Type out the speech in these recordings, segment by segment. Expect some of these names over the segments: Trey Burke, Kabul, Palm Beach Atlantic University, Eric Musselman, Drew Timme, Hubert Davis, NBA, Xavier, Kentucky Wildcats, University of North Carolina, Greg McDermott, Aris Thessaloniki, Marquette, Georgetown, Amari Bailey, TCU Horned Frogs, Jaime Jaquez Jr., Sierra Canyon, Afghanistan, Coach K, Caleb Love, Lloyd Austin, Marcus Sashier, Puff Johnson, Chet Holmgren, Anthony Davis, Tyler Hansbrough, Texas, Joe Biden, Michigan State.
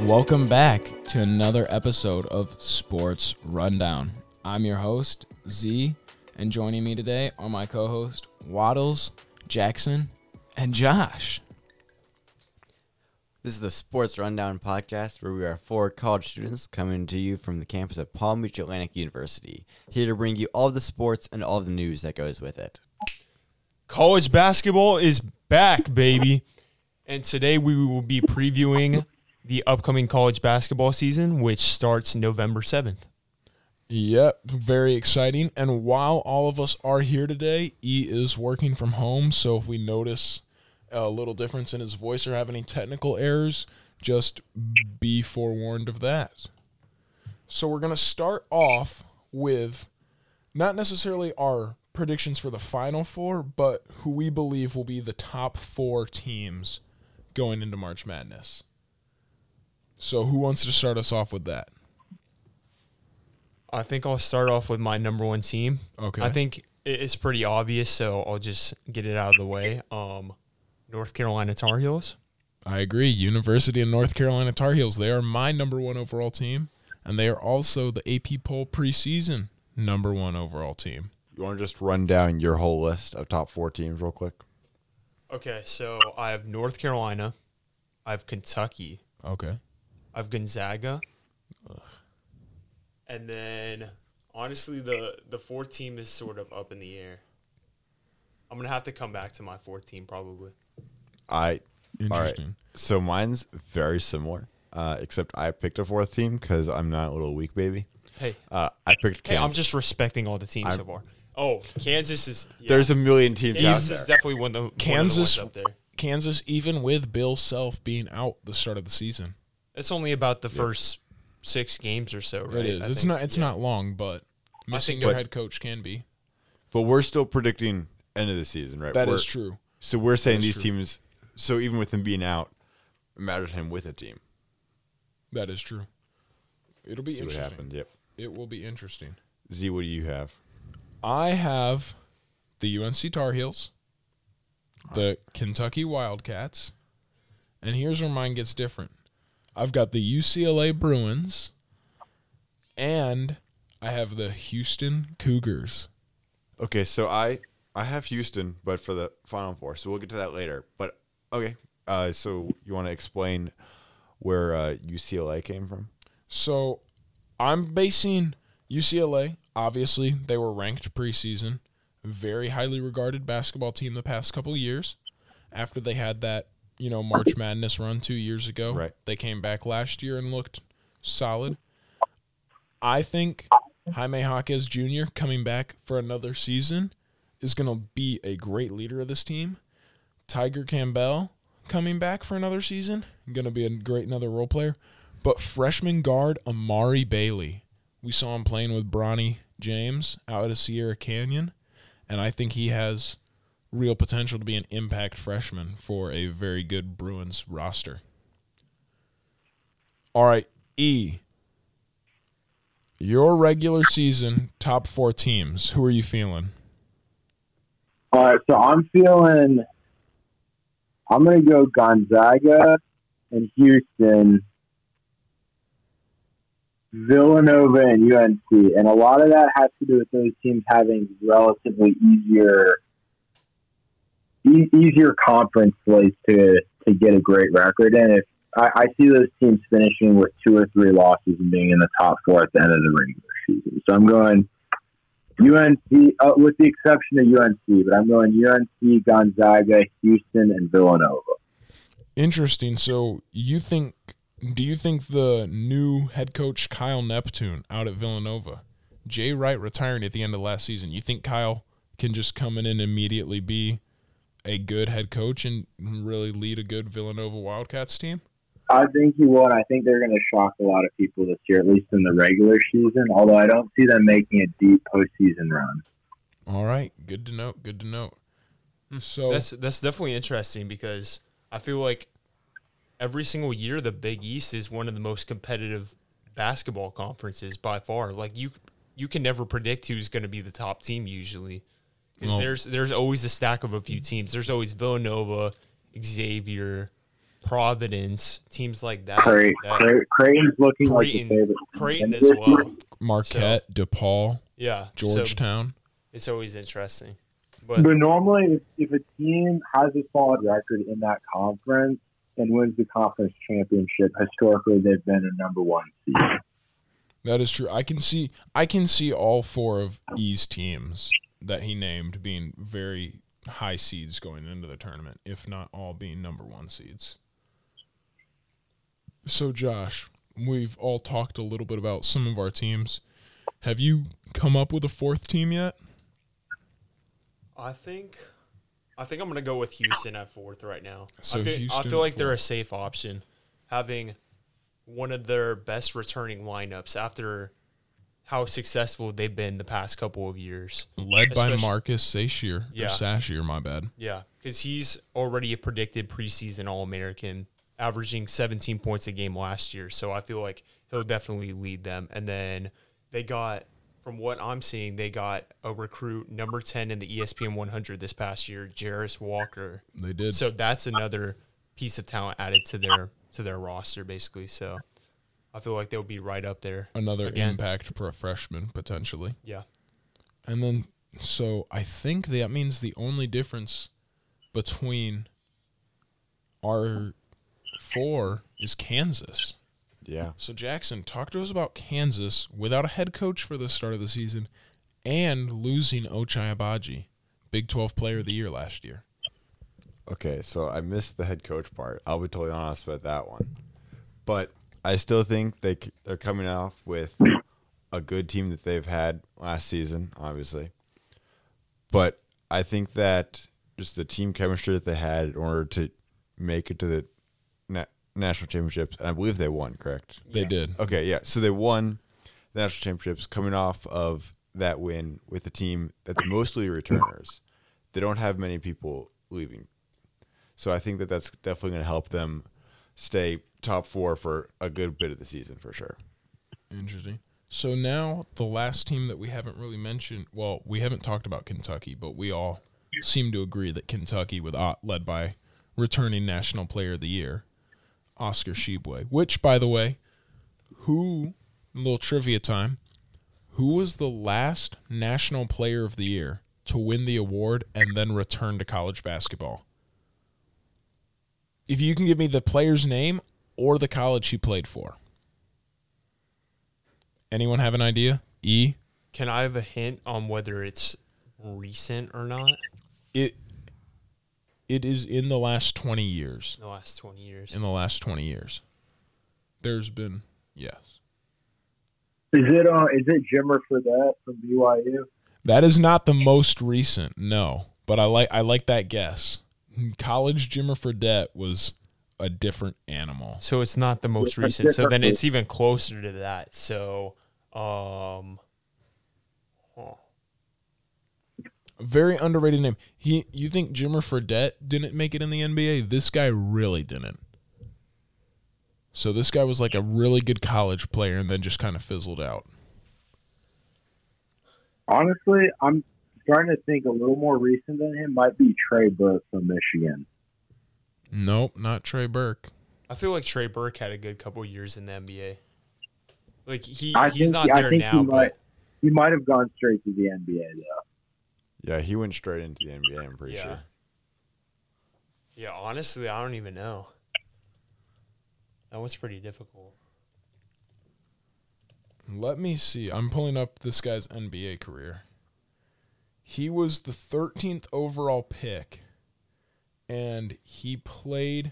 Welcome back to another episode of Sports Rundown. I'm your host, Z, and joining me today are my co-hosts, Waddles, Jackson, and Josh. This is the Sports Rundown podcast where we are four college students coming to you from the campus of Palm Beach Atlantic University, here to bring you all the sports and all the news that goes with it. College basketball is back, baby. And today we will be previewing the upcoming college basketball season, which starts November 7th. Yep, very exciting. And while all of us are here today, E is working from home, so if we notice a little difference in his voice or have any technical errors, just be forewarned of that. So we're going to start off with not necessarily our predictions for the Final Four, but who we believe will be the top four teams going into March Madness. So who wants to start us off with that? I think I'll start off with my number one team. Okay. I think it's pretty obvious, so I'll just get it out of the way. North Carolina Tar Heels. I agree. University of North Carolina Tar Heels. They are my number one overall team, and they are also the AP poll preseason number one overall team. You want to just run down your whole list of top four teams real quick? Okay, so I have North Carolina. I have Kentucky. Okay. I have Gonzaga. Ugh. And then, honestly, the fourth team is sort of up in the air. I'm going to have to come back to my fourth team probably. Interesting. All right. So mine's very similar, except I picked a fourth team because I'm not a little weak baby. Hey. I picked Kansas. Hey, I'm just respecting all the teams so far. Oh, Kansas is – There's a million teams out there. Kansas is definitely one of the ones up there. Kansas, even with Bill Self being out the start of the season. It's only about the first 6 games or so, right? It is. It's not long, but missing your head coach can be. But we're still predicting end of the season, right? That is true. So we're saying these teams – so even with him being out, it matters him with a team. That is true. It'll be interesting. What happens, yep. It will be interesting. Z, what do you have? I have the UNC Tar Heels, the Kentucky Wildcats, and here's where mine gets different. I've got the UCLA Bruins, and I have the Houston Cougars. Okay, so I have Houston, but for the Final Four, so we'll get to that later. But, okay, so you want to explain where UCLA came from? So I'm basing UCLA, obviously they were ranked preseason, very highly regarded basketball team the past couple years after they had that, March Madness run 2 years ago. Right. They came back last year and looked solid. I think Jaime Jaquez Jr. coming back for another season is going to be a great leader of this team. Tiger Campbell coming back for another season, going to be another role player. But freshman guard Amari Bailey, we saw him playing with Bronny James out of Sierra Canyon, and I think he has real potential to be an impact freshman for a very good Bruins roster. All right, E, your regular season top four teams. Who are you feeling? All right, so I'm going to go Gonzaga and Houston, Villanova and UNC, and a lot of that has to do with those teams having relatively easier conference plays to get a great record. And if I see those teams finishing with 2 or 3 losses and being in the top four at the end of the regular season. So I'm going UNC, with the exception of UNC, but I'm going UNC, Gonzaga, Houston, and Villanova. Interesting. So do you think the new head coach, Kyle Neptune, out at Villanova, Jay Wright retiring at the end of last season, you think Kyle can just come in and immediately be a good head coach and really lead a good Villanova Wildcats team? I think he will. I think they're going to shock a lot of people this year, at least in the regular season, although I don't see them making a deep postseason run. All right. Good to know. Good to know. So that's definitely interesting because I feel like every single year the Big East is one of the most competitive basketball conferences by far. Like you can never predict who's going to be the top team usually. Because there's always a stack of a few teams. There's always Villanova, Xavier, Providence, teams like that. Creighton's looking like the favorite. Creighton as well. Marquette, so, DePaul, yeah, Georgetown. So it's always interesting. But normally, if a team has a solid record in that conference and wins the conference championship, historically they've been a number one seed. That is true. I can see all four of E's teams that he named being very high seeds going into the tournament, if not all being number one seeds. So, Josh, we've all talked a little bit about some of our teams. Have you come up with a fourth team yet? I think I'm going to go with Houston at fourth right now. So I feel like they're a safe option, having one of their best returning lineups after how successful they've been the past couple of years. Led by Marcus Sashier. Yeah. Sashier, my bad. Yeah, because he's already a predicted preseason All-American, averaging 17 points a game last year. So I feel like he'll definitely lead them. And then they got – from what I'm seeing, they got a recruit number 10 in the ESPN 100 this past year, Jairus Walker. They did. So that's another piece of talent added to their roster, basically. So I feel like they'll be right up there. Another impact for a freshman, potentially. Yeah. And then, so I think that means the only difference between our four is Kansas. Yeah. So, Jackson, talk to us about Kansas without a head coach for the start of the season and losing Ochai Agbaji, Big 12 Player of the Year last year. Okay, so I missed the head coach part. I'll be totally honest about that one. But I still think they're coming off with a good team that they've had last season, obviously. But I think that just the team chemistry that they had in order to make it to the national championships, and I believe they won, correct? They did. Okay, yeah. So they won the national championships coming off of that win with a team that's mostly returners. They don't have many people leaving. So I think that that's definitely going to help them stay top four for a good bit of the season for sure. Interesting. So now the last team that we haven't really mentioned, well, we haven't talked about Kentucky, but we all seem to agree that Kentucky, led by returning National Player of the Year, Oscar Tshiebwe, which, by the way, a little trivia time, who was the last National Player of the Year to win the award and then return to college basketball? If you can give me the player's name or the college he played for. Anyone have an idea? E? Can I have a hint on whether it's recent or not? It is in the last 20 years. In the last 20 years. There's been, yes. Is it Jimmer Fredette from BYU? That is not the most recent, no. But I like that guess. College Jimmer Fredette was a different animal. So it's not the most recent. So then it's even closer to that. So, very underrated name. You think Jimmer Fredette didn't make it in the NBA? This guy really didn't. So this guy was like a really good college player and then just kind of fizzled out. Honestly, I'm starting to think a little more recent than him might be Trey Burke from Michigan. Nope, not Trey Burke. I feel like Trey Burke had a good couple of years in the NBA. Like he's not there now. He might have gone straight to the NBA though. Yeah, he went straight into the NBA, I'm pretty sure. Yeah, honestly, I don't even know. That was pretty difficult. Let me see. I'm pulling up this guy's NBA career. He was the 13th overall pick, and he played,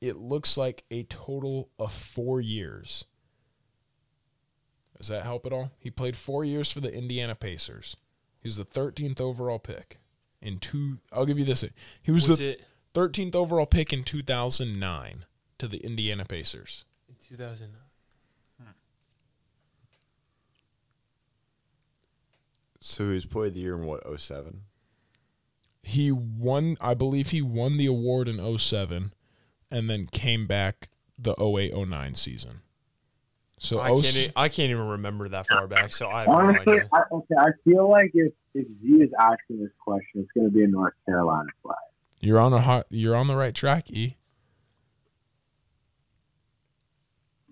it looks like, a total of 4 years. Does that help at all? He played 4 years for the Indiana Pacers. He was the 13th overall pick in I'll give you this. He was the 13th overall pick in 2009 to the Indiana Pacers. In 2009. Huh. So he was played the year in what, 07? He won, I believe he won the award in 07 and then came back the 08-09 season. So I can't even remember that far back. So I have honestly, no idea. I feel like if Z is asking this question, it's going to be a North Carolina play. You're on the right track, E.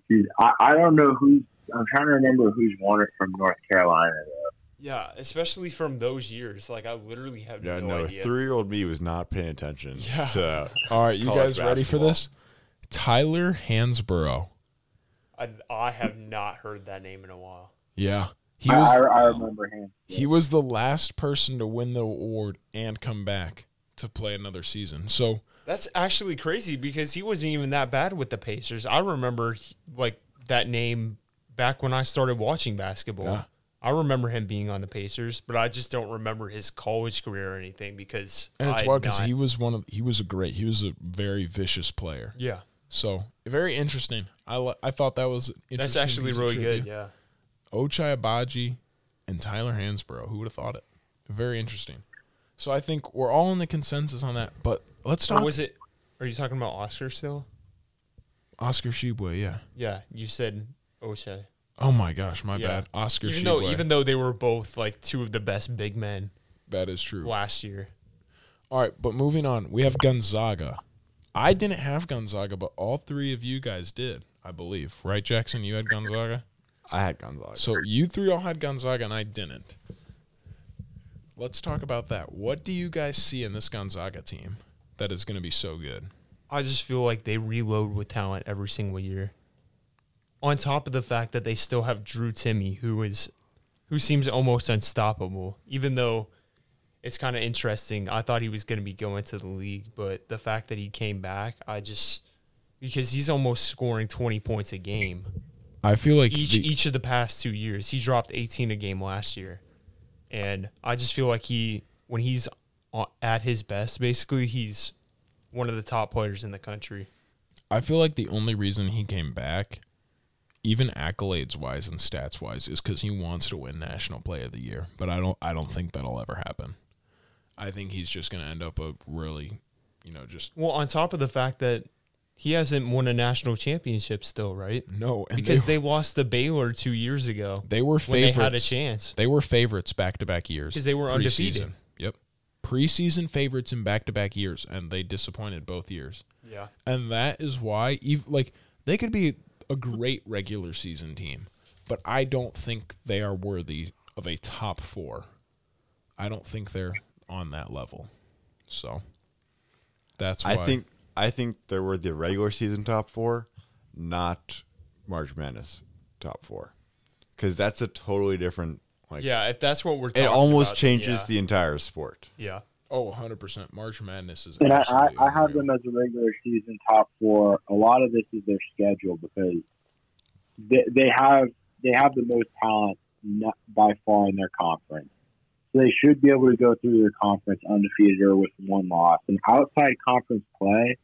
season. I don't know who's – I'm trying to remember who's won it from North Carolina, though. Yeah, especially from those years. Like, I literally have no idea. 3-year-old me was not paying attention to all right, you guys ready for this? Tyler Hansbrough. I have not heard that name in a while. Yeah. I remember him. He was the last person to win the award and come back to play another season. So that's actually crazy because he wasn't even that bad with the Pacers. I remember like that name back when I started watching basketball. Yeah. I remember him being on the Pacers, but I just don't remember his college career or anything because and it's wild because he was a very vicious player. Yeah. So very interesting. I thought that was interesting. That's actually really good. Yeah. Ochai Agbaji and Tyler Hansbrough. Who would have thought it? Very interesting. So I think we're all in the consensus on that. But let's talk. Are you talking about Oscar still? Oscar Tshiebwe, yeah. Yeah, you said Ochai. Oh my gosh, my bad. Oscar Tshiebwe. Even though they were both like two of the best big men. That is true. Last year. All right, but moving on, we have Gonzaga. I didn't have Gonzaga, but all three of you guys did, I believe. Right, Jackson? You had Gonzaga? I had Gonzaga. So you three all had Gonzaga and I didn't. Let's talk about that. What do you guys see in this Gonzaga team that is going to be so good? I just feel like they reload with talent every single year. On top of the fact that they still have Drew Timme, who seems almost unstoppable, even though it's kind of interesting. I thought he was going to be going to the league, but the fact that he came back, because he's almost scoring 20 points a game. I feel like each of the past 2 years, he dropped 18 a game last year. And I just feel like when he's at his best, basically, he's one of the top players in the country. I feel like the only reason he came back, even accolades-wise and stats-wise, is because he wants to win National Player of the Year. But I don't think that'll ever happen. I think he's just going to end up a really, Well, on top of the fact that he hasn't won a national championship still, right? No. And because they lost to Baylor 2 years ago. They were favorites. When they had a chance. They were favorites back-to-back years. Because they were undefeated. Yep. Preseason favorites in back-to-back years, and they disappointed both years. Yeah. And that is why, they could be a great regular season team, but I don't think they are worthy of a top four. I don't think they're on that level. So, that's why. I think they were the regular season top four, not March Madness top four, because that's a totally different. If that's what we're talking about, it almost changes the entire sport. Yeah. Oh, 100%. March Madness is. And I have them as a regular season top four. A lot of this is their schedule because they have the most talent by far in their conference. They should be able to go through their conference undefeated or with one loss. And outside conference play,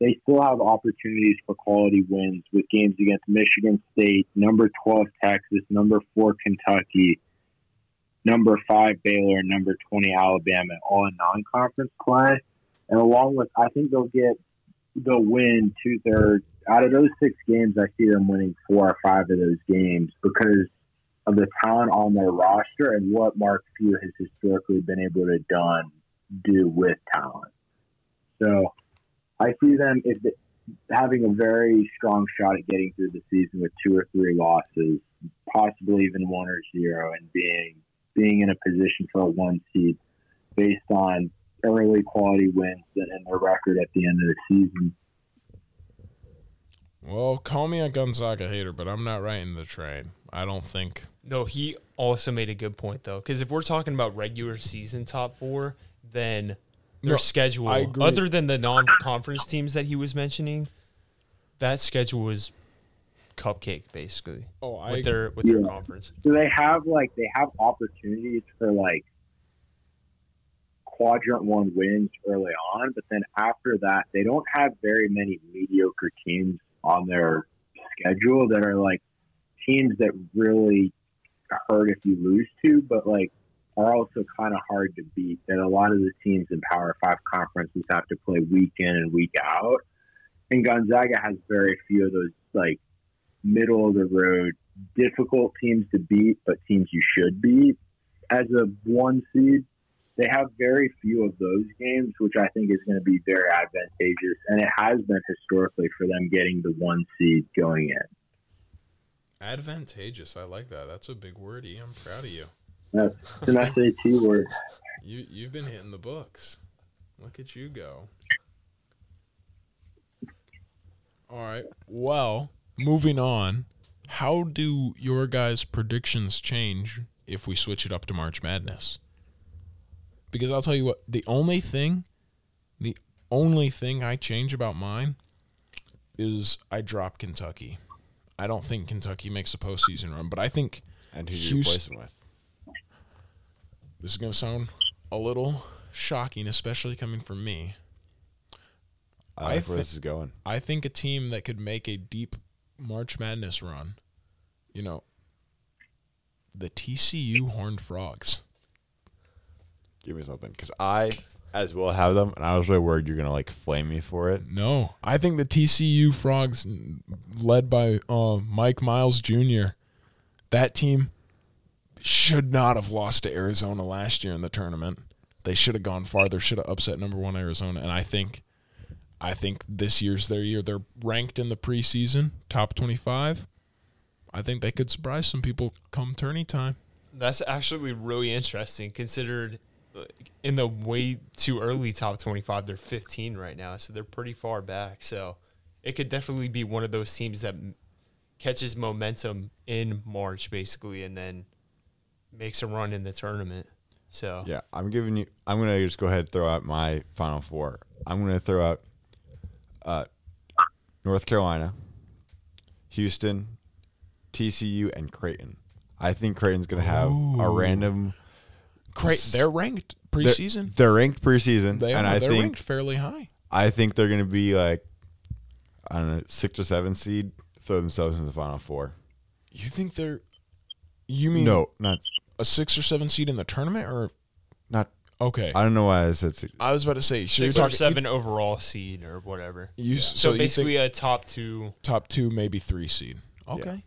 they still have opportunities for quality wins with games against Michigan State, number 12 Texas, number 4 Kentucky, number 5 Baylor, and number 20 Alabama, all in non-conference play. And along with, I think they'll win 2/3. Out of those 6 games, I see them winning 4 or 5 of those games because of the talent on their roster and what Mark Few has historically been able to do with talent. So I see them having a very strong shot at getting through the season with 2 or 3 losses, possibly even 1 or 0, and being in a position for a 1 seed based on early quality wins and their record at the end of the season. Well, call me a Gonzaga hater, but I'm not riding the train. I don't think. No, he also made a good point, though, because if we're talking about regular season top four, then their schedule, other than the non-conference teams that he was mentioning, that schedule was cupcake, basically. Oh, I with their with their conference. So they have opportunities for quadrant 1 wins early on, but then after that, they don't have very many mediocre teams on their schedule that are teams that really hurt if you lose to, but are also kind of hard to beat. That a lot of the teams in Power 5 conferences have to play week in and week out, and Gonzaga has very few of those middle of the road, difficult teams to beat, but teams you should beat. As a 1 seed, they have very few of those games, which I think is going to be very advantageous, and it has been historically for them getting the 1 seed going in. Advantageous. I like that. That's a big word, E. I'm proud of you. No, it's an SAT word. You've been hitting the books. Look at you go. All right. Well, moving on. How do your guys' predictions change if we switch it up to March Madness? Because I'll tell you what, the only thing I change about mine is I drop Kentucky. I don't think Kentucky makes a postseason run, but I think and who you replace them with? This is going to sound a little shocking, especially coming from me. I like where this is going. I think a team that could make a deep March Madness run, you know, the TCU Horned Frogs. Give me something, because I as well have them, and I was really worried you're going to, like, flame me for it. No. I think the TCU Frogs, led by Mike Miles Jr., that team should not have lost to Arizona last year in the tournament. They should have gone farther, should have upset number 1 Arizona, and I think this year's their year. They're ranked in the preseason, top 25. I think they could surprise some people come tourney time. That's actually really interesting, considered in the way too early top 25. They're 15 right now, so they're pretty far back. So it could definitely be one of those teams that catches momentum in March, basically, and then makes a run in the tournament. So yeah, I'm going to just go ahead and throw out my Final Four. I'm going to throw out North Carolina, Houston, TCU, and Creighton. I think Creighton's going to have a random. They're ranked preseason. They're ranked preseason. They are, and they're ranked fairly high. I think they're going to be like, I don't know, 6 or 7 seed, throw themselves in the Final Four. You think they're? You mean no, not a 6 or 7 seed in the tournament, or not? Okay, I don't know why I said 6. I was about to say 6 or 7 overall seed or whatever. So basically a top two, maybe 3 seed. Okay,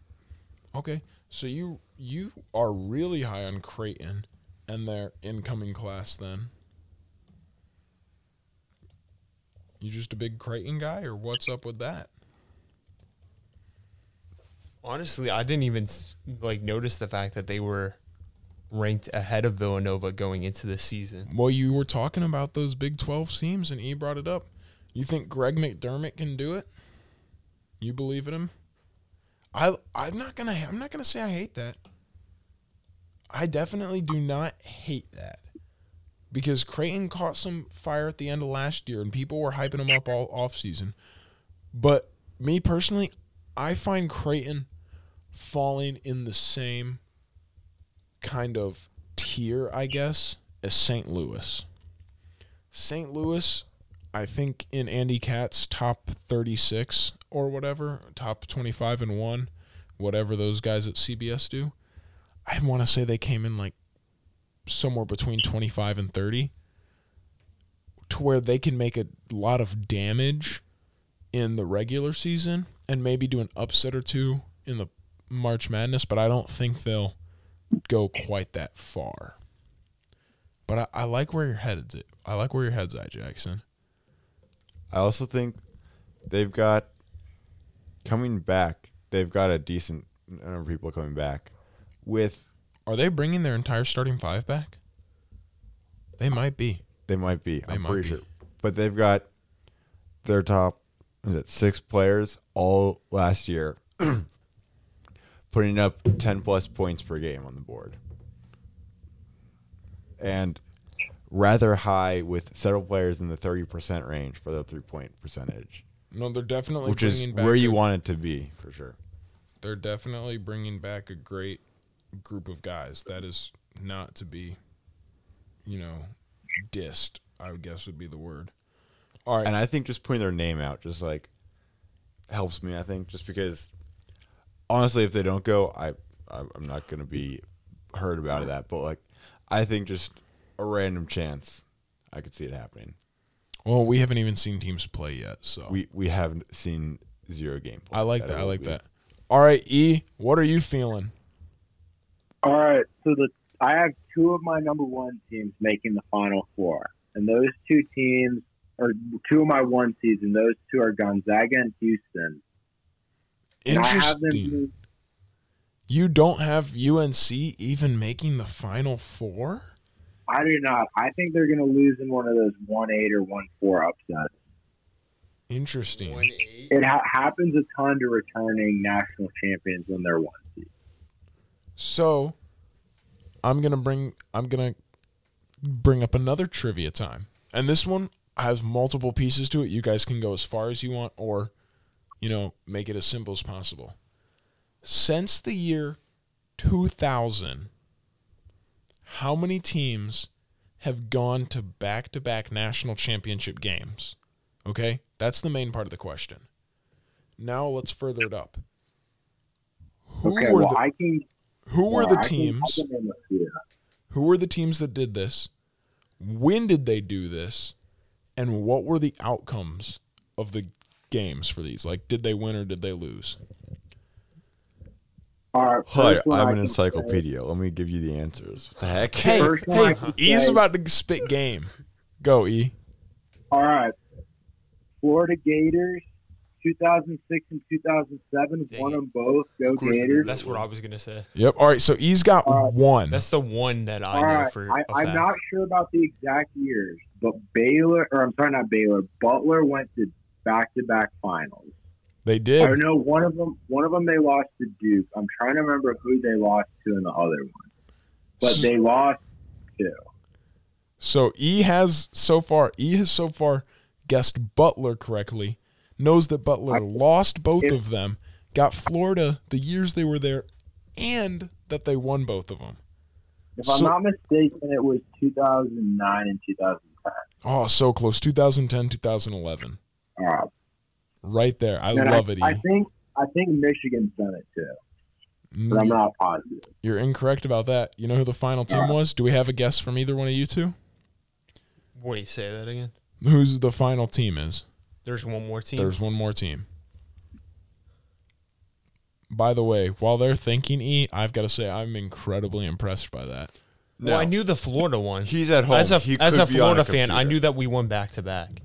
yeah. Okay. So you are really high on Creighton and their incoming class. Then you just a big Creighton guy, or what's up with that? Honestly, I didn't even notice the fact that they were ranked ahead of Villanova going into the season. Well, you were talking about those Big 12 teams, and E brought it up. You think Greg McDermott can do it? You believe in him? I'm not gonna say I hate that. I definitely do not hate that, because Creighton caught some fire at the end of last year, and people were hyping them up all offseason. But me personally, I find Creighton falling in the same kind of tier, I guess, as St. Louis. St. Louis, I think in Andy Katz's top 36 or whatever, top 25 and 1, whatever those guys at CBS do, I want to say they came in like somewhere between 25 and 30, to where they can make a lot of damage in the regular season and maybe do an upset or two in the March Madness, but I don't think they'll go quite that far. But I like where your head's at. I like where your head's at, Jackson. I also think they've got a decent number of people coming back. Are they bringing their entire starting 5 back? They might be. I'm pretty sure. But they've got their top 6 players all last year putting up 10+ points per game on the board, and rather high, with several players in the 30% range for their 3-point percentage. No, they're definitely bringing back, which is where you want it to be for sure. They're definitely bringing back a great group of guys. That is not to be, dissed, I would guess would be the word. All right, and I think just putting their name out just helps me. I think just because. Honestly, if they don't go, I'm not going to be hurt about that. But, I think just a random chance, I could see it happening. Well, we haven't even seen teams play yet, so. We haven't seen 0 game play. I like that. All right, E, what are you feeling? All right, so I have 2 of my number 1 teams making the Final Four. And those 2 teams, or 2 of my 1 seeds, and those 2 are Gonzaga and Houston. Interesting. You don't have UNC even making the Final Four? I do not. I think they're going to lose in one of those 1-8 or 1-4 upsets. Interesting. 1-8? It happens a ton to returning national champions when they're 1 seed. So, I'm going to bring up another trivia time. And this one has multiple pieces to it. You guys can go as far as you want or, you know, make it as simple as possible. Since the year 2000, how many teams have gone to back-to-back national championship games? Okay? That's the main part of the question. Now let's further it up. Who were the teams that did this? When did they do this? And what were the outcomes of the games for these? Like, did they win or did they lose? I'm an encyclopedia. Let me give you the answers. What the heck? Hey, E's about to spit game. Go, E. All right. Florida Gators, 2006 and 2007. Dang. Won them both. Go Gators. That's what I was going to say. Yep. All right, so E's got one. That's the one that I know for I'm not sure about the exact years, but Butler went to back-to-back finals. They did. I know one of them they lost to Duke. I'm trying to remember who they lost to in the other one. But they lost two. So E has so far guessed Butler correctly, knows that Butler lost both of them, got Florida the years they were there, and that they won both of them. I'm not mistaken, it was 2009 and 2010. Oh, so close. 2010, 2011. Right there. I love it. I think Michigan's done it too. But I'm not positive. You're incorrect about that. You know who the final team was? Do we have a guess from either one of you two? Wait, say that again. Who's the final team is? There's one more team. By the way, while they're thinking E, I've got to say I'm incredibly impressed by that. Well, I knew the Florida one. He's at home. As a Florida fan, I knew that we won back-to-back.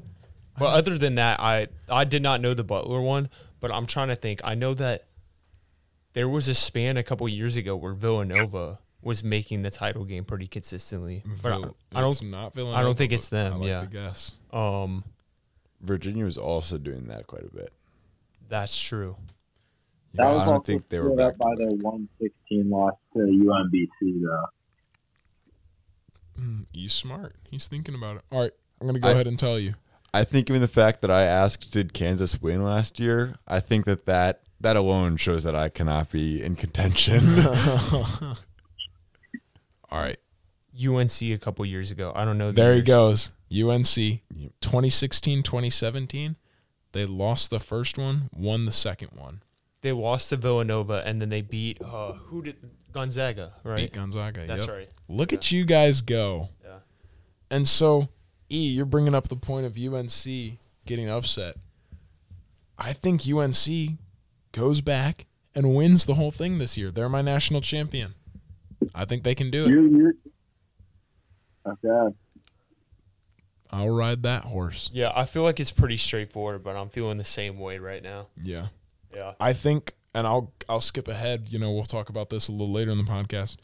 But other than that, I did not know the Butler one, but I'm trying to think. I know that there was a span a couple years ago where Villanova was making the title game pretty consistently. But I don't think it's them. I like to guess. Virginia was also doing that quite a bit. That's true. Yeah, I don't think they were back by their 116 loss to UMBC though. He's smart. He's thinking about it. All right, I'm going to go ahead and tell you. I think even the fact that I asked, did Kansas win last year? I think that alone shows that I cannot be in contention. All right. UNC a couple years ago. I don't know. There he goes. UNC, 2016, 2017. They lost the first one, won the second one. They lost to Villanova, and then they beat Gonzaga, right? Beat Gonzaga, that's right. Look at you guys go. Yeah. And so – E, you're bringing up the point of UNC getting upset. I think UNC goes back and wins the whole thing this year. They're my national champion. I think they can do it. Okay. I'll ride that horse. Yeah, I feel like it's pretty straightforward, but I'm feeling the same way right now. Yeah. Yeah. I think, and I'll skip ahead. You know, we'll talk about this a little later in the podcast.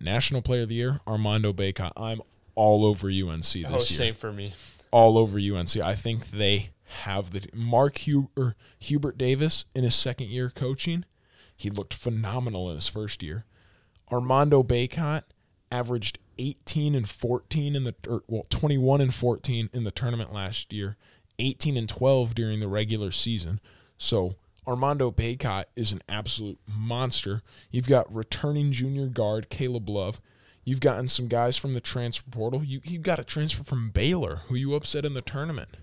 National Player of the Year, Armando Bacot. I'm all over UNC this year. Oh, same for me. All over UNC. I think they have the – Hubert Davis in his second year coaching, he looked phenomenal in his first year. Armando Bacot averaged 21 and 14 in the tournament last year, 18 and 12 during the regular season. So Armando Bacot is an absolute monster. You've got returning junior guard Caleb Love. You've gotten some guys from the transfer portal. You've got a transfer from Baylor, who you upset in the tournament.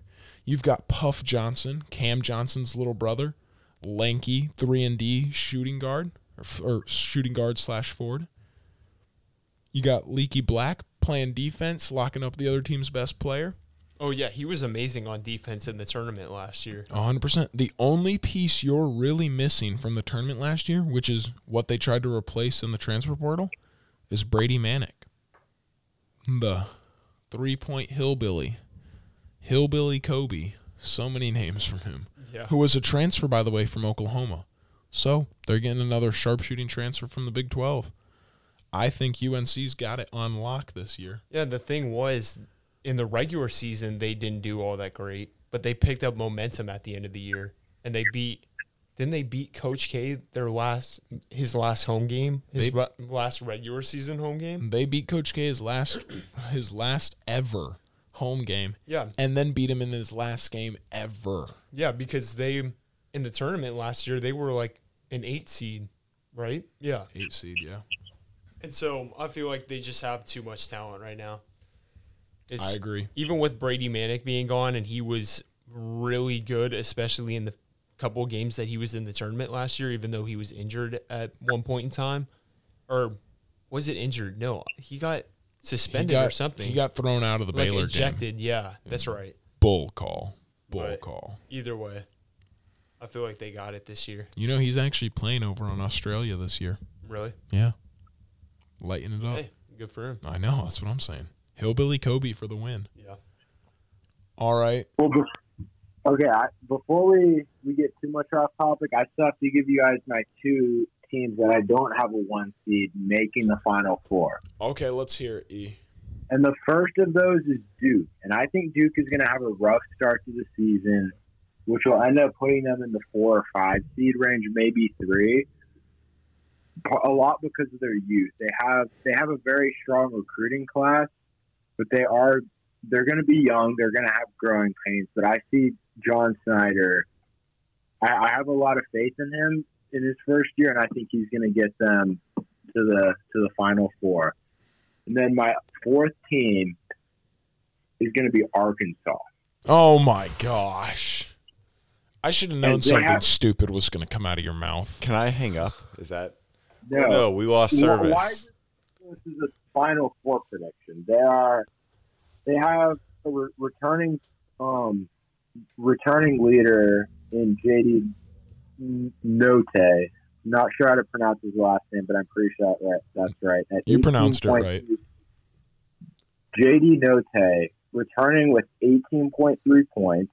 You've got Puff Johnson, Cam Johnson's little brother, lanky 3-and-D shooting guard, or shooting guard / forward. You got Leaky Black playing defense, locking up the other team's best player. Oh, yeah, he was amazing on defense in the tournament last year. 100%. The only piece you're really missing from the tournament last year, which is what they tried to replace in the transfer portal, is Brady Manek, the three-point hillbilly Kobe, so many names from him, who was a transfer, by the way, from Oklahoma. So they're getting another sharpshooting transfer from the Big 12. I think UNC's got it on lock this year. Yeah, the thing was, in the regular season, they didn't do all that great, but they picked up momentum at the end of the year, and they beat – didn't they beat Coach K his last home game, last regular season home game? They beat Coach K his last ever home game. Yeah. And then beat him in his last game ever. Yeah, because they – in the tournament last year, they were like an 8 seed, right? Yeah. 8 seed, yeah. And so I feel like they just have too much talent right now. I agree. Even with Brady Manek being gone, and he was really good, especially in the couple games that he was in the tournament last year, even though he was injured at one point in time. Or was it injured? No, he got suspended or something. He got thrown out of the Baylor game. Ejected, yeah. That's right. Bull call. Either way. I feel like they got it this year. You know, he's actually playing over on Australia this year. Really? Yeah. Lighten it up. Hey, good for him. I know. That's what I'm saying. Hillbilly Kobe for the win. Yeah. All right. Well, okay, before we get too much off topic, I still have to give you guys my two teams that I don't have a one seed making the Final Four. Okay, let's hear it, E. And the first of those is Duke. And I think Duke is going to have a rough start to the season, which will end up putting them in the 4 or 5 seed range, maybe 3. A lot because of their youth. They have a very strong recruiting class, but they're going to be young. They're going to have growing pains. But I see John Snyder. I have a lot of faith in him in his first year, and I think he's going to get them to the Final Four. And then my fourth team is going to be Arkansas. Oh my gosh. I should have known something stupid was going to come out of your mouth. Can I hang up? Is that – no, we lost service. Why is this is a Final Four prediction. They have a returning leader in J.D. Notae. Not sure how to pronounce his last name, but I'm pretty sure that's right. You pronounced it right. J.D. Notae returning with 18.3 points.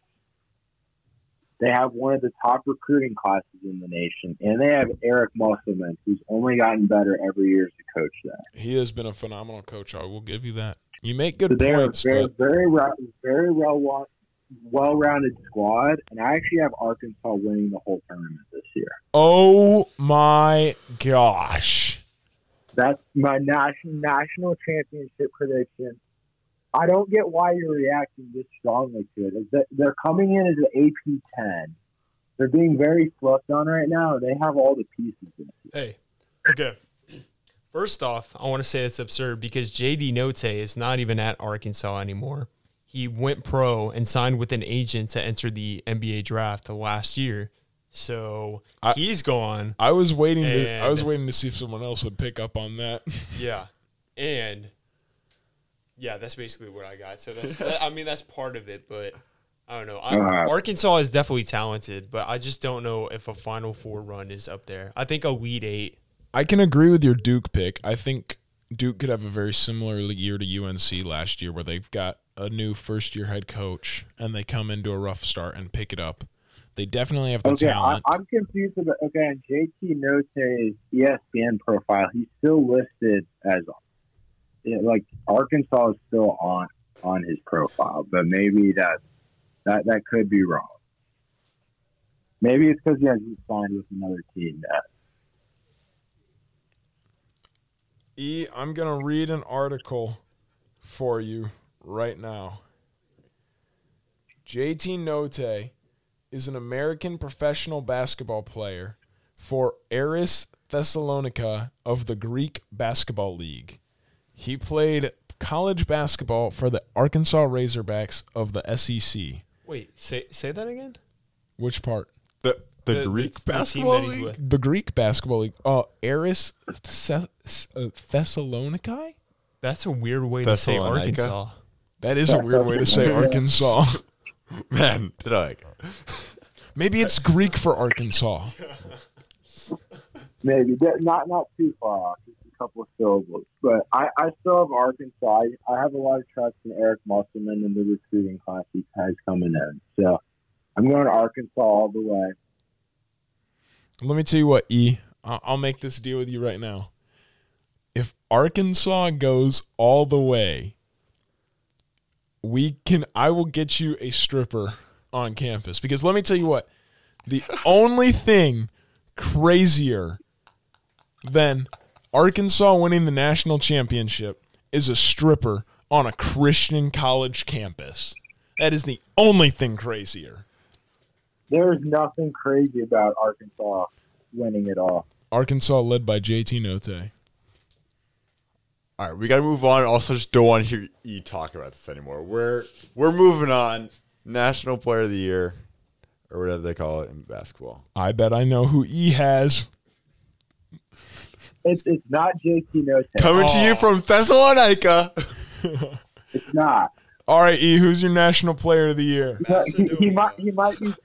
They have one of the top recruiting classes in the nation, and they have Eric Musselman, who's only gotten better every year as a coach there. He has been a phenomenal coach. I will give you that. You make good points. They're a very well-rounded squad, and I actually have Arkansas winning the whole tournament this year. Oh, my gosh. That's my national championship prediction. I don't get why you're reacting this strongly to it. They're coming in as an AP10. They're being very slept on right now. They have all the pieces in it. Hey, okay. First off, I want to say it's absurd because J.D. Notae is not even at Arkansas anymore. He went pro and signed with an agent to enter the NBA draft last year. So he's gone. I was waiting to see if someone else would pick up on that. Yeah, and. Yeah, that's basically what I got. So that's part of it, but I don't know. Arkansas is definitely talented, but I just don't know if a Final Four run is up there. I think a Elite Eight. I can agree with your Duke pick. I think Duke could have a very similar year to UNC last year, where they've got a new first-year head coach and they come into a rough start and pick it up. They definitely have the talent. I'm confused about JT Notae's ESPN profile. He's still listed as. Arkansas is still on his profile, but maybe that could be wrong. Maybe it's because he hasn't signed with another team yet. I'm going to read an article for you right now. J.T. Notae is an American professional basketball player for Aris Thessaloniki of the Greek Basketball League. He played college basketball for the Arkansas Razorbacks of the SEC. Wait, say that again? Which part? The Greek basketball league? The Greek basketball league. Aris Thessaloniki? That's a weird way to say Arkansas. That is a weird way to say Arkansas. Man, did I? Maybe it's Greek for Arkansas. Maybe. Not too far off. Couple of syllables, but I still have Arkansas. I have a lot of trust in Eric Musselman and the recruiting class he has coming in. So I'm going to Arkansas all the way. Let me tell you what, I'll make this deal with you right now. If Arkansas goes all the way, I will get you a stripper on campus. Because let me tell you what, the only thing crazier than Arkansas winning the national championship is a stripper on a Christian college campus. That is the only thing crazier. There's nothing crazy about Arkansas winning it all. Arkansas led by J.D. Notae. All right, we got to move on. Also, just don't want to hear you talk about this anymore. We're moving on. National Player of the Year, or whatever they call it in basketball. I bet I know who E has. It's not J.D. Notae. Coming to you from Thessalonica. It's not. All right, E, who's your National Player of the Year? He might be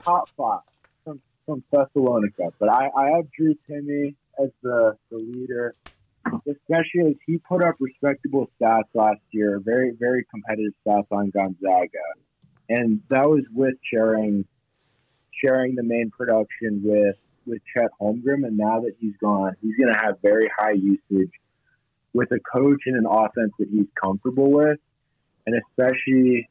top five from Thessalonica, but I have Drew Timme as the leader, especially as he put up respectable stats last year, very, very competitive stats on Gonzaga. And that was with sharing the main production with Chet Holmgren, and now that he's gone, he's going to have very high usage with a coach and an offense that he's comfortable with, and especially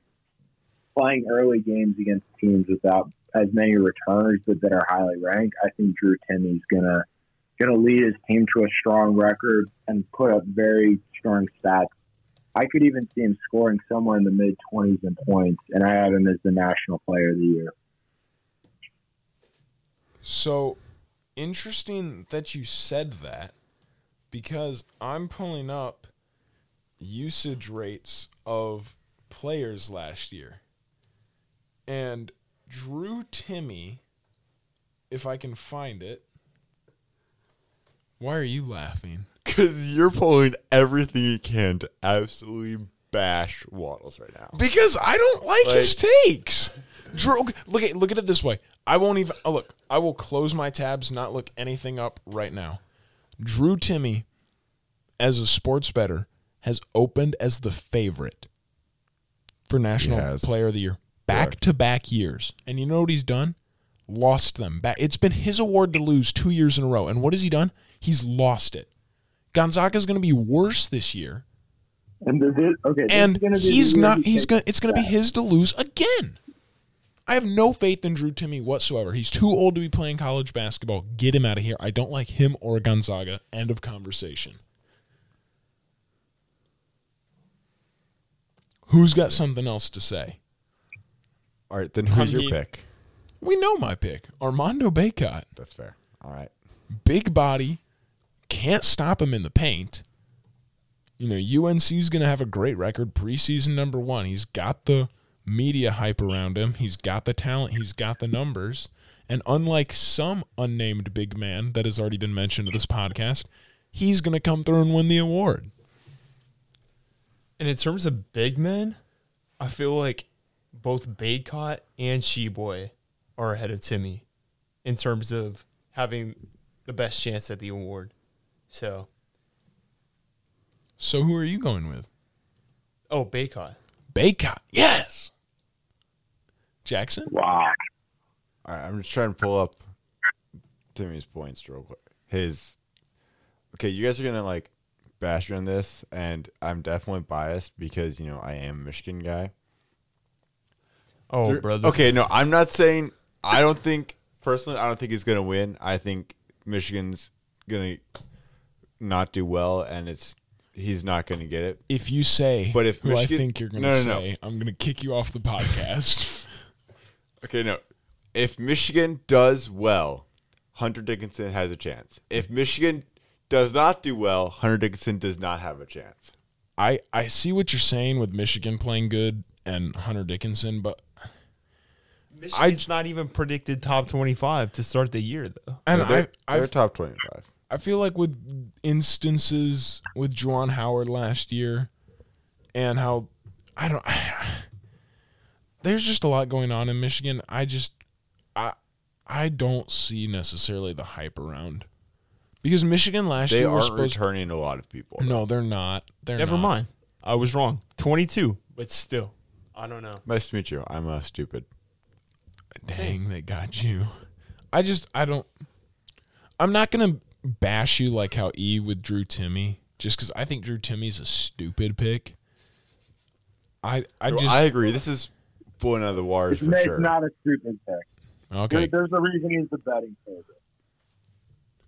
playing early games against teams without as many returners but that are highly ranked. I think Drew Timme is going to lead his team to a strong record and put up very strong stats. I could even see him scoring somewhere in the mid-20s in points, and I have him as the National Player of the Year. So, interesting that you said that, because I'm pulling up usage rates of players last year. And Drew Timme, if I can find it. Why are you laughing? Because you're pulling everything you can to absolutely bash Waddles right now. Because I don't like his takes. Drew, look at it this way. I won't even look. I will close my tabs, not look anything up right now. Drew Timme, as a sports bettor, has opened as the favorite for National Player of the Year back-to-back years. And you know what he's done? Lost them back. It's been his award to lose 2 years in a row. And what has he done? He's lost it. Gonzaga's going to be worse this year. It's going to be his to lose again. I have no faith in Drew Timme whatsoever. He's too old to be playing college basketball. Get him out of here. I don't like him or Gonzaga. End of conversation. Who's got something else to say? All right, then who's your pick? We know my pick. Armando Bacot. That's fair. All right. Big body. Can't stop him in the paint. You know, UNC's going to have a great record. Preseason number one. He's got the media hype around him. He's got the talent. He's got the numbers. And unlike some unnamed big man that has already been mentioned in this podcast, he's going to come through and win the award. And in terms of big men, I feel like both Bacot and Tshiebwe are ahead of Timme in terms of having the best chance at the award. So who are you going with? Oh, Bacot. Bacot, yes. Jackson? Wow. All right, I'm just trying to pull up Timme's points real quick. Okay, you guys are going to, bash on this, and I'm definitely biased because, you know, I am a Michigan guy. Oh, brother. Okay, no, I'm not saying – I don't think he's going to win. I think Michigan's going to not do well, and he's not going to get it. If you say I think you're going to say, I'm going to kick you off the podcast. Okay, no. If Michigan does well, Hunter Dickinson has a chance. If Michigan does not do well, Hunter Dickinson does not have a chance. I see what you're saying with Michigan playing good and Hunter Dickinson, but Michigan's not even predicted top 25 to start the year, though. And they're top 25. I feel like with instances with Juwan Howard last year and how there's just a lot going on in Michigan. I don't see necessarily the hype around. Because Michigan last year was supposed to... They aren't returning a lot of people. Though. No, they're not. Never mind. I was wrong. 22, but still. I don't know. Nice to meet you. I'm stupid. Dang, they got you. I don't... I'm not going to bash you like how E with Drew Timme, just because I think Drew Timme's a stupid pick. I agree. This is blowing out of the wires for sure. It's not a stupid pick. Okay. There's a reason he's the betting favorite.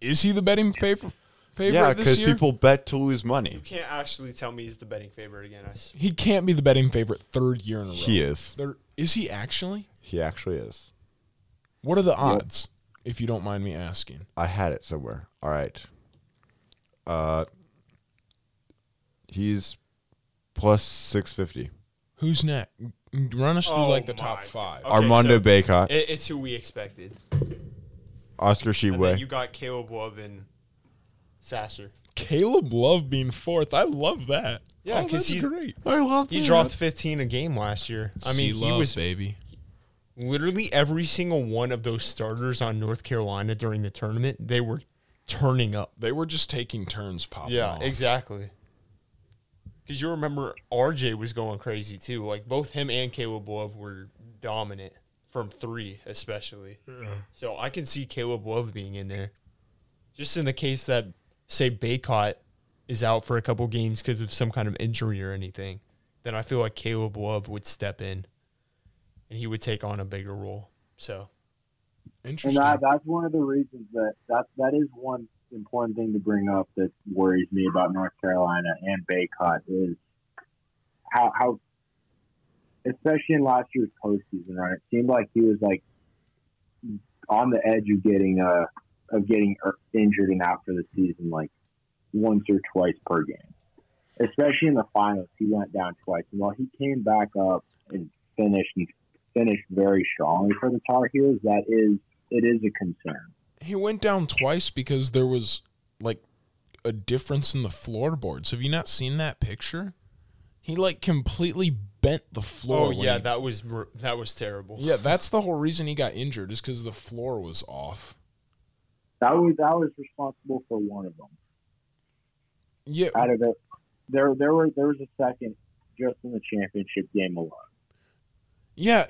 Is he the betting favorite? Yeah, because people bet to lose money. You can't actually tell me he's the betting favorite again. He can't be the betting favorite third year in a row. He is. Is he actually? He actually is. What are the odds, if you don't mind me asking? I had it somewhere. All right. He's plus 650. Who's next? Run us through the top five. Okay, Armando Bacot. It's who we expected. Oscar Tshiebwe. You got Caleb Love and Sasser. Caleb Love being fourth. I love that. Yeah, because he's great. I love that. He dropped 15 a game last year. I mean, he was baby. Literally every single one of those starters on North Carolina during the tournament, they were turning up. They were just taking turns popping off. Yeah, exactly. Because you remember RJ was going crazy too. Like both him and Caleb Love were dominant from three, especially. Yeah. So I can see Caleb Love being in there. Just in the case that, say, Bacot is out for a couple games because of some kind of injury or anything, then I feel like Caleb Love would step in. And he would take on a bigger role. So, interesting. And that's one of the reasons that is one important thing to bring up that worries me about North Carolina and Bacot is how, especially in last year's postseason run, it seemed like he was like on the edge of getting injured and out for the season, like once or twice per game. Especially in the finals, he went down twice, and while he came back up and finished very strongly for the Tar Heels, it is a concern. He went down twice because there was like a difference in the floorboards. Have you not seen that picture? He like completely bent the floor. Oh yeah, that was terrible. Yeah, that's the whole reason he got injured, is because the floor was off. That was responsible for one of them. Yeah, out of it, there was a second just in the championship game alone. Yeah,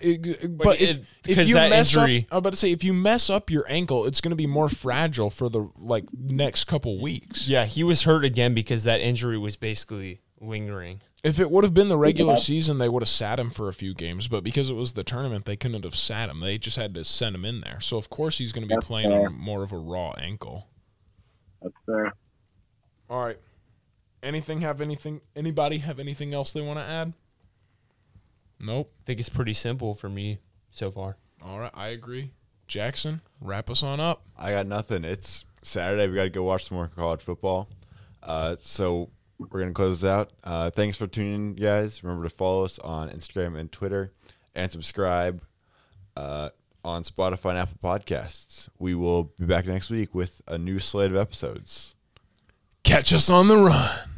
but if you mess up, I'm about to say, if you mess up your ankle, it's going to be more fragile for the next couple weeks. Yeah, he was hurt again because that injury was basically lingering. If it would have been the regular season, they would have sat him for a few games, but because it was the tournament, they couldn't have sat him. They just had to send him in there. So, of course, he's going to be playing on more of a raw ankle. That's fair. All right. Anybody have anything else they want to add? Nope. I think it's pretty simple for me so far. All right, I agree. Jackson, wrap us on up. I got nothing. It's Saturday. We got to go watch some more college football. So we're going to close this out. Thanks for tuning in, guys. Remember to follow us on Instagram and Twitter, and subscribe on Spotify and Apple Podcasts. We will be back next week with a new slate of episodes. Catch us on the run.